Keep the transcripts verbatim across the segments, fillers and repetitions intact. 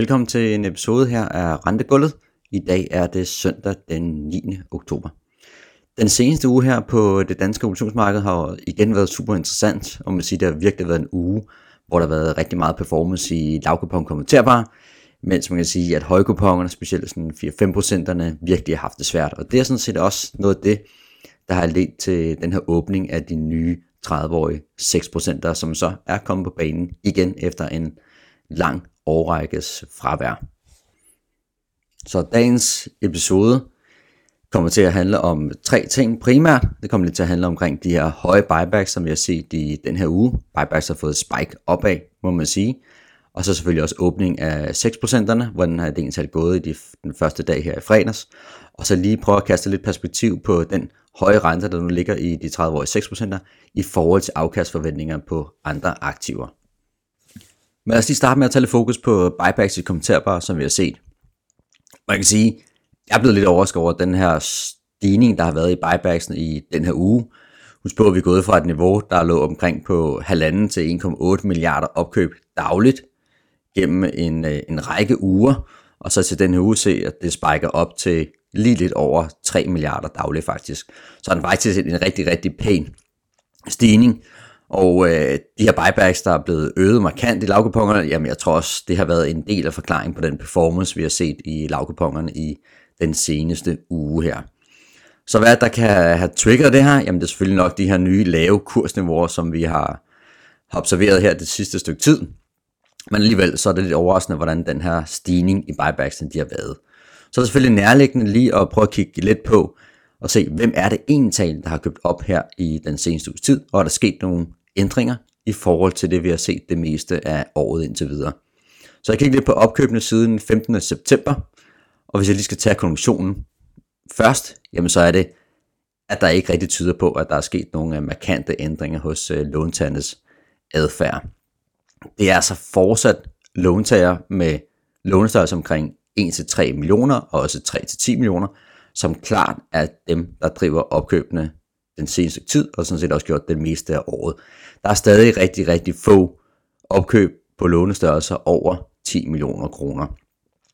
Velkommen til en episode her af Rentegulvet. I dag er det søndag den niende oktober. Den seneste uge her på det danske obligationsmarked har igen været super interessant, og man siger, det har virkelig været en uge, hvor der har været rigtig meget performance i lavkupon konverterbare, mens man kan sige, at højkupongerne, specielt sådan fire til fem procenterne, virkelig har haft det svært. Og det er sådan set også noget af det, der har ledt til den her åbning af de nye tredive-årige seks procenter, som så er kommet på banen igen efter en lang overrækkes fravær. Så dagens episode kommer til at handle om tre ting primært. Det kommer lidt til at handle omkring de her høje buybacks, som vi har set i den her uge. Buybacks har fået spike opad, må man sige. Og så selvfølgelig også åbning af seks procenterne, hvordan har det egentlig gået i de, den første dag her i fredags. Og så lige prøve at kaste lidt perspektiv på den høje rente, der nu ligger i de tredive-årige seks procenter, i forhold til afkastforventninger på andre aktiver. Men lad os lige starte med at tage lidt fokus på buybacks i kommentarbar, som vi har set. Man kan sige, at jeg er blevet lidt overrasket over den her stigning, der har været i buybacksen i den her uge. Husk på, at vi er gået fra et niveau, der lå omkring på halvanden til en komma otte milliarder opkøb dagligt gennem en, en række uger. Og så til den her uge se, at det spiker op til lige lidt over tre milliarder dagligt faktisk. Så den faktisk er en rigtig, rigtig pæn stigning. Og øh, de her buybacks, der er blevet øget markant i lavkupongerne, jamen jeg tror også, det har været en del af forklaringen på den performance, vi har set i lavkupongerne i den seneste uge her. Så hvad der kan have triggeret det her? Jamen det er selvfølgelig nok de her nye lave kursniveauer, som vi har, har observeret her det sidste stykke tid. Men alligevel så er det lidt overraskende, hvordan den her stigning i buybacksen de har været. Så er det selvfølgelig nærliggende lige at prøve at kigge lidt på og se, hvem er det egentlig, der har købt op her i den seneste uges tid, og er der sket nogle ændringer i forhold til det, vi har set det meste af året indtil videre. Så jeg kigger lidt på opkøbene siden femtende september, og hvis jeg lige skal tage konklusionen først, jamen så er det, at der ikke rigtig tyder på, at der er sket nogle markante ændringer hos låntagernes adfærd. Det er altså fortsat låntager med lånestørrelse omkring en til tre millioner og også tre til ti millioner, som klart er dem, der driver opkøbene den seneste tid, og sådan set også gjort det meste af året. Der er stadig rigtig, rigtig få opkøb på lånestørrelser over ti millioner kroner.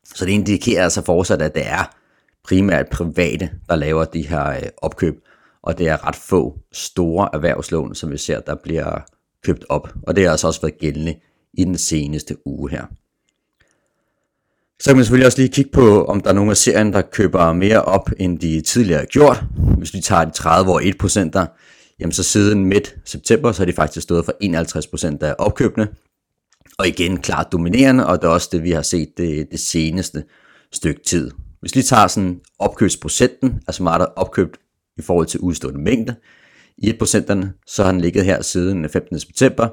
Så det indikerer altså fortsat, at det er primært private, der laver de her opkøb, og det er ret få store erhvervslån, som vi ser, der bliver købt op, og det har altså også været gældende i den seneste uge her. Så kan man selvfølgelig også lige kigge på, om der er nogen af serien, der køber mere op, end de tidligere har gjort. Hvis vi tager de tredive-årige et procenter, jamen så siden midt september, så har de faktisk stået for enoghalvtreds procent af opkøbene. Og igen klart dominerende, og det er også det, vi har set det, det seneste stykke tid. Hvis vi tager sådan opkøbsprocenten, altså meget der er opkøbt i forhold til udstående mængde, i et procenterne, så har den ligget her siden femtende september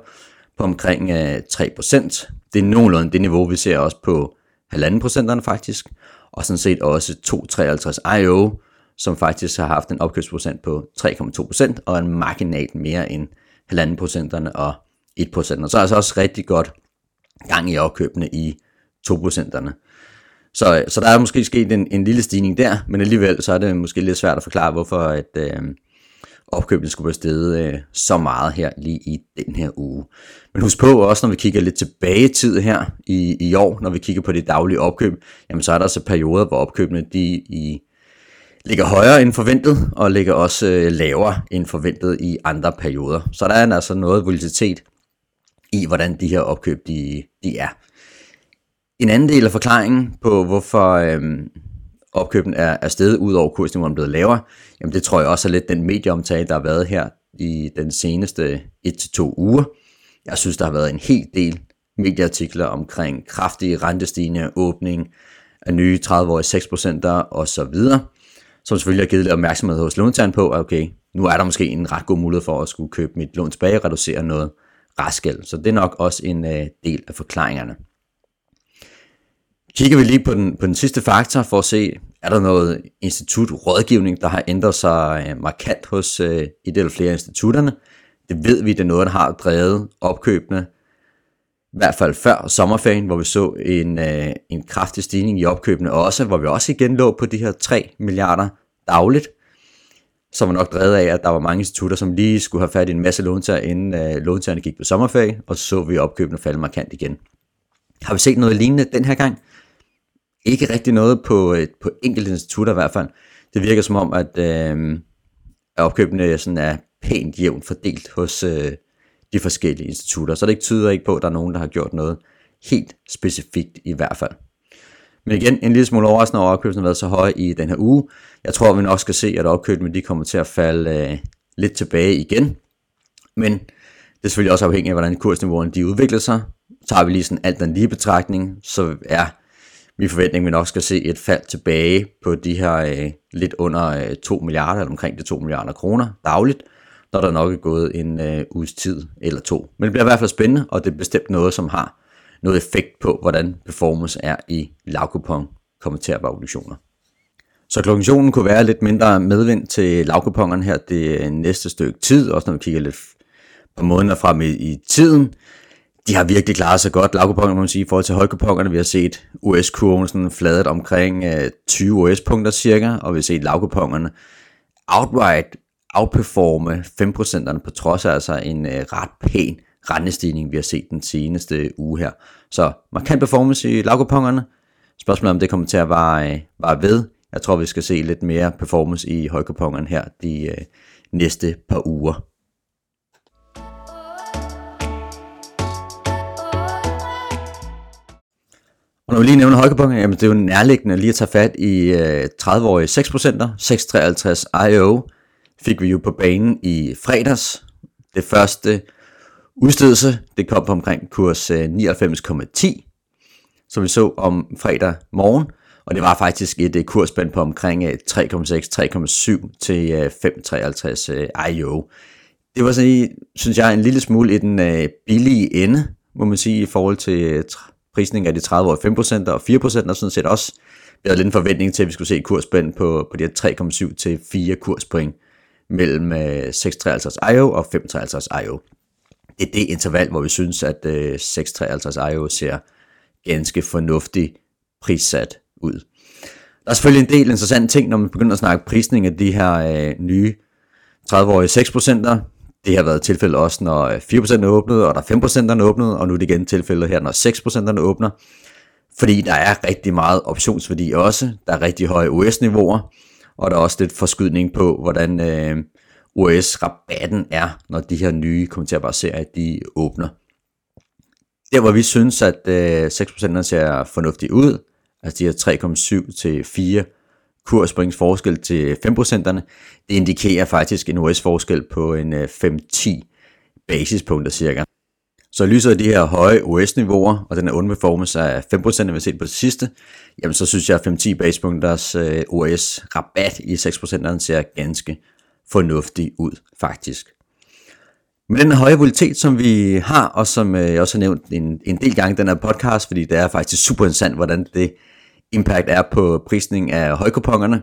på omkring tre procent. Det er nogenlunde det niveau, vi ser også på halvanden procenterne faktisk, og sådan set også to komma treoghalvtreds I O, som faktisk har haft en opkøbsprocent på tre komma to procent, og en marginalt mere end halvanden procenterne og et procenterne. Så er altså også rigtig godt gang i opkøbene i to procenterne. Så, så der er måske sket en, en lille stigning der, men alligevel så er det måske lidt svært at forklare, hvorfor at, øh, opkøbene skulle være steget øh, så meget her lige i den her uge. Men husk på også, når vi kigger lidt tilbage i tid her i, i år, når vi kigger på det daglige opkøb, jamen så er der altså perioder, hvor opkøbene de i, ligger højere end forventet, og ligger også øh, lavere end forventet i andre perioder. Så der er altså noget volatilitet i, hvordan de her opkøb de, de er. En anden del af forklaringen på, hvorfor... Øh, opkøben er, er steget, ud over kursniveauet blevet lavere, jamen det tror jeg også er lidt den medieomtale, der har været her i den seneste en til to uger. Jeg synes, der har været en hel del medieartikler omkring kraftige rentestigninger, åbning af nye tredive-årige seks procenter osv., som selvfølgelig har givet lidt opmærksomhed hos låntageren på, at okay, nu er der måske en ret god mulighed for at skulle købe mit lån tilbage og reducere noget restgæld. Så det er nok også en øh, del af forklaringerne. Kigger vi lige på den, på den sidste faktor for at se, er der noget institutrådgivning, der har ændret sig markant hos øh, et eller flere institutterne. Det ved vi, det er noget, der har drevet opkøbene, i hvert fald før sommerferien, hvor vi så en, øh, en kraftig stigning i opkøbene også, hvor vi også igen lå på de her tre milliarder dagligt, som var nok drevet af, at der var mange institutter, som lige skulle have fat i en masse låntager, inden øh, låntagerne gik på sommerferie, og så så vi opkøbene falde markant igen. Har vi set noget lignende den her gang? Ikke rigtig noget på, på enkelte institutter i hvert fald. Det virker som om, at øh, opkøbene sådan er pænt jævnt fordelt hos øh, de forskellige institutter. Så det tyder ikke på, at der er nogen, der har gjort noget helt specifikt i hvert fald. Men igen, en lille smule overraskende over, at opkøbene har været så høje i den her uge. Jeg tror, vi nok skal se, at opkøbene de kommer til at falde øh, lidt tilbage igen. Men det er selvfølgelig også afhængigt af, hvordan kursniveauerne de udvikler sig. Tager vi lige sådan alt den lige betragtning, så er min forventning, vi nok skal se et fald tilbage på de her øh, lidt under øh, to milliarder, eller omkring de to milliarder kroner dagligt, når der nok er gået en øh, uges tid eller to. Men det bliver i hvert fald spændende, og det er bestemt noget, som har noget effekt på, hvordan performance er i lavkupon kommenterbare obligationer. Så konklusionen kunne være lidt mindre medvind til lavkupongerne her det næste stykke tid, også når vi kigger lidt på måneder frem i, i tiden. De har virkelig klaret sig godt, lavkupongerne må man sige, i forhold til højkupongerne. Vi har set U S-kurven sådan fladet omkring øh, tyve U S-punkter cirka, og vi har set lavkupongerne outright outperforme fem procenterne på trods af altså en øh, ret pæn rentestigning, vi har set den seneste uge her. Så markant performance i lavkupongerne. Spørgsmålet om det kommer til at være, øh, være ved. Jeg tror, vi skal se lidt mere performance i højkupongerne her de øh, næste par uger. Og når vi lige nævner højkupongerne, jamen det er jo nærliggende lige at tage fat i øh, tredive-årige seks procent, seks komma treoghalvtreds I O, fik vi jo på banen i fredags. Det første udstedelse, det kom på omkring kurs øh, nioghalvfems komma ti, som vi så om fredag morgen, og det var faktisk et øh, kursspænd på omkring øh, tre komma seks til tre komma syv til øh, fem komma treoghalvtreds øh, I O. Det var så, synes jeg, en lille smule i den øh, billige ende, må man sige, i forhold til øh, prisningen af de tredive-årige fem procent og fire procent og sådan set også. Vi havde lidt en forventning til, at vi skulle se et kursspænd på, på de her tre komma syv til fire kurspoint mellem øh, seks komma treoghalvtreds I O og fem komma treoghalvtreds I O. Det er det interval, hvor vi synes, at øh, seks komma treoghalvtreds I O ser ganske fornuftigt prissat ud. Der er selvfølgelig en del interessante ting, når man begynder at snakke prisning af de her øh, nye tredive-årige seks procent. Det har været tilfældet også, når fire procent er åbnet, og der er fem procent åbnet, og nu er det igen tilfældet her, når seks procent åbner. Fordi der er rigtig meget optionsværdi også, der er rigtig høje O S-niveauer, og der er også lidt forskydning på, hvordan øh, O S-rabatten er, når de her nye kommenterbare serier, de åbner. Der hvor vi synes, at øh, seks procent ser fornuftigt ud, altså de her tre komma syv til fire kurspoints forskel til fem procenterne, det indikerer faktisk en O S-forskel på en fem til ti basispunkter cirka. Så i lyset af de her høje O S-niveauer, og den her underperformance af fem procent, vi har set på det sidste, jamen så synes jeg, at fem til ti basispunkters O S-rabat i seks procenterne ser ganske fornuftig ud faktisk. Men den høje volatilitet, som vi har, og som jeg også har nævnt en, en del gange i den her podcast, fordi det er faktisk super interessant, hvordan det impact er på prisning af højkupongerne,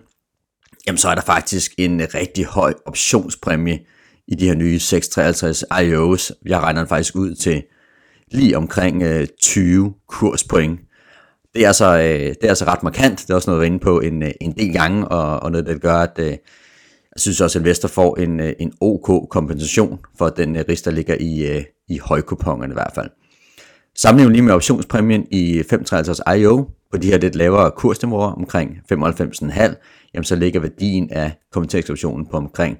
jamen så er der faktisk en rigtig høj optionspræmie i de her nye seks komma treoghalvtreds I O's. Jeg regner den faktisk ud til lige omkring øh, tyve kurspoint. Det er, altså, øh, det er altså ret markant. Det er også noget, jeg var inde på en, en del gange, og, og noget, der gør, at øh, jeg synes også, at investor får en, en OK kompensation for den øh, risk, der ligger i, øh, i højkupongerne i hvert fald. Sammenlignet lige med optionspræmien i fem komma treoghalvtreds I O, på de her lidt lavere kursniveauer, omkring femoghalvfems komma fem, jamen så ligger værdien af kommenteringsoptionen på omkring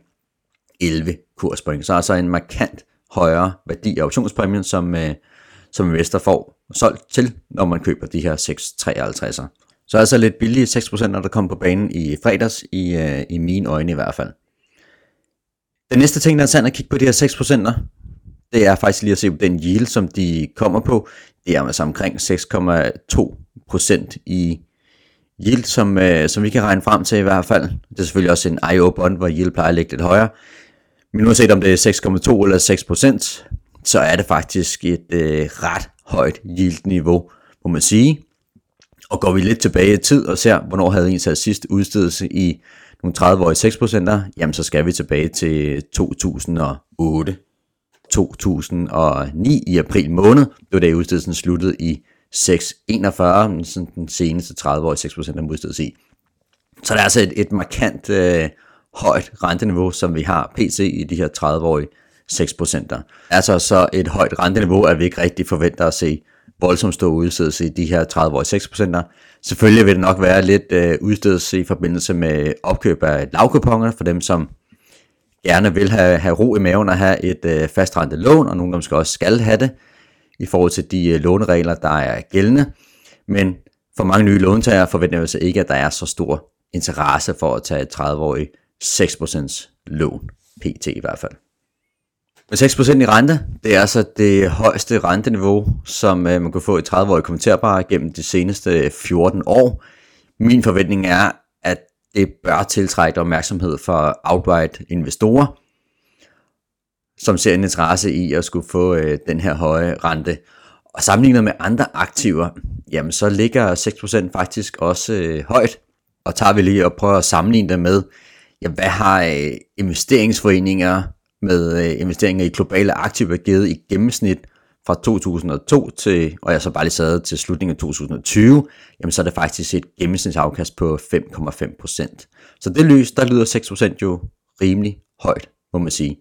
elleve kurspoint. Så er altså en markant højere værdi af optionspræmien, som, øh, som investor får solgt til, når man køber de her seks komma treoghalvtreds'er. Så er altså lidt billige seks procent, der kom på banen i fredags, i, øh, i mine øjne i hvert fald. Den næste ting, der er sandt at kigge på de her seks procent, det er faktisk lige at se på den yield, som de kommer på. Det er altså omkring seks komma to procent i yield, som, øh, som vi kan regne frem til i hvert fald. Det er selvfølgelig også en I O-bond, hvor yield plejer at ligge lidt højere. Men uanset om det er seks komma to eller seks procent, så er det faktisk et øh, ret højt yield-niveau, må man sige. Og går vi lidt tilbage i tid og ser, hvornår havde en sat sidst udstedelse i nogle tredive-årige seks procent, jamen så skal vi tilbage til to tusind og otte. to tusind og ni i april måned. Det var da udstedelsen sluttede i seks komma enogfyrre, sådan den seneste tredive-årige seks procent af udstedes i. Så der er altså et, et markant øh, højt renteniveau, som vi har P C i de her tredive-årige seks procent. Altså så et højt renteniveau, at vi ikke rigtig forventer at se voldsomt stor udstedelse i de her tredive år i seks procenter. Selvfølgelig vil det nok være lidt øh, udstedelse i forbindelse med opkøb af lavkuponger for dem, som gerne vil have, have ro i maven og have et øh, fastrentet lån, og nogle af dem skal også skal have det, i forhold til de øh, låneregler, der er gældende. Men for mange nye låntagere forventer jeg altså ikke, at der er så stor interesse for at tage et tredive år i seks procent lån, pt i hvert fald. Men seks procent i rente, det er altså det højeste renteniveau, som øh, man kunne få i tredive år i konverterbare gennem de seneste fjorten år. Min forventning er, at det bør tiltrække opmærksomhed fra outright investorer, som ser en interesse i at skulle få øh, den her høje rente. Og sammenlignet med andre aktiver, jamen så ligger seks procent faktisk også øh, højt. Og tager vi lige og prøver at sammenligne det med, ja, hvad har øh, investeringsforeninger med øh, investeringer i globale aktiver givet i gennemsnit fra to tusind og to til, og jeg så bare lige sad til slutningen af to tusind og tyve, jamen så er det faktisk et gennemsnitsafkast på fem komma fem procent. Så det lys, der lyder seks procent jo rimelig højt, må man sige.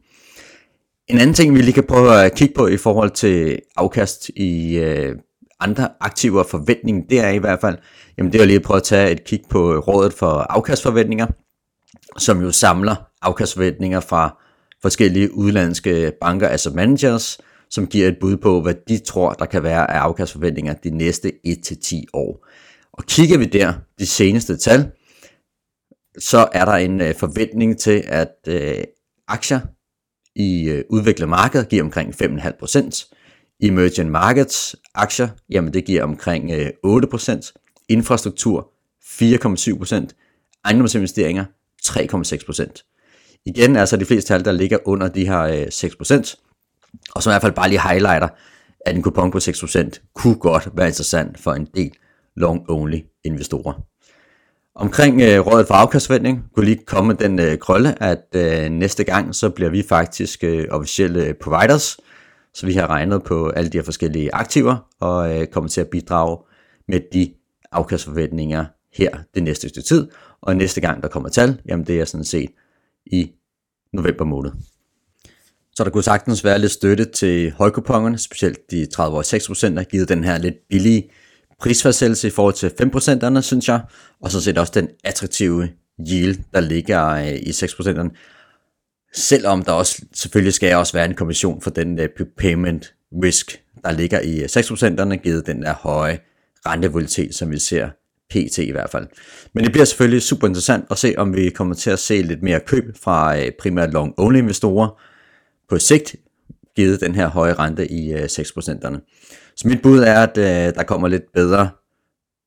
En anden ting, vi lige kan prøve at kigge på i forhold til afkast i øh, andre aktiver og forventninger, det er i hvert fald, jamen det er jo lige at prøve at tage et kig på Rådet for Afkastforventninger, som jo samler afkastforventninger fra forskellige udlandske banker, altså managers, som giver et bud på, hvad de tror, der kan være af afkastforventninger de næste et til ti år. Og kigger vi der, de seneste tal, så er der en øh, forventning til, at øh, aktier i øh, udviklede markeder giver omkring fem komma fem procent. Emerging markets aktier, jamen det giver omkring øh, otte procent. Infrastruktur fire komma syv procent. Ejendomsinvesteringer tre komma seks procent. Igen altså de fleste tal, der ligger under de her øh, seks procent, og som i hvert fald bare lige highlighter, at en kupon på seks procent kunne godt være interessant for en del long-only investorer. Omkring øh, Rådet for Afkastforventning kunne lige komme den øh, krølle, at øh, næste gang så bliver vi faktisk øh, officielle providers, så vi har regnet på alle de her forskellige aktiver og øh, kommer til at bidrage med de afkastforventninger her det næste stykke tid. Og næste gang der kommer tal, jamen det er sådan set i november måned. Så der kunne sagtens være lidt støtte til højkupongerne, specielt de tredive år i seks procent har givet den her lidt billige prisfastsættelse i forhold til fem procenterne, synes jeg. Og sådan set også den attraktive yield, der ligger øh, i seks procenterne. Selvom der også selvfølgelig skal også være en kommission for den uh, payment risk, der ligger i seks procenterne, givet den der høje rentevolatilitet, som vi ser pt i hvert fald. Men det bliver selvfølgelig super interessant at se, om vi kommer til at se lidt mere køb fra uh, primært long-only investorer på sigt, givet den her høje rente i uh, seks procenterne. Så mit bud er, at uh, der kommer lidt bedre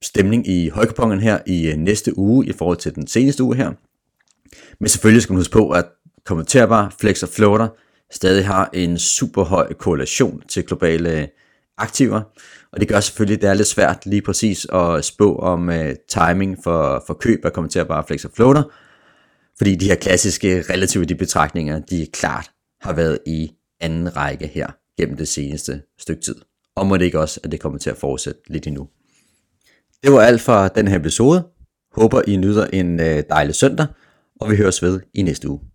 stemning i højkupongen her i uh, næste uge i forhold til den seneste uge her. Men selvfølgelig skal man huske på, at kommenterbare, flex og floater stadig har en super høj korrelation til globale aktiver, og det gør selvfølgelig, at det er lidt svært lige præcis at spå om uh, timing for, for køb af kommenterbare, flex og floater, fordi de her klassiske relative de betragtninger, de klart har været i anden række her gennem det seneste stykke tid, og må det ikke også, at det kommer til at fortsætte lidt endnu. Det var alt for den her episode. Håber I nyder en uh, dejlig søndag, og vi høres ved i næste uge.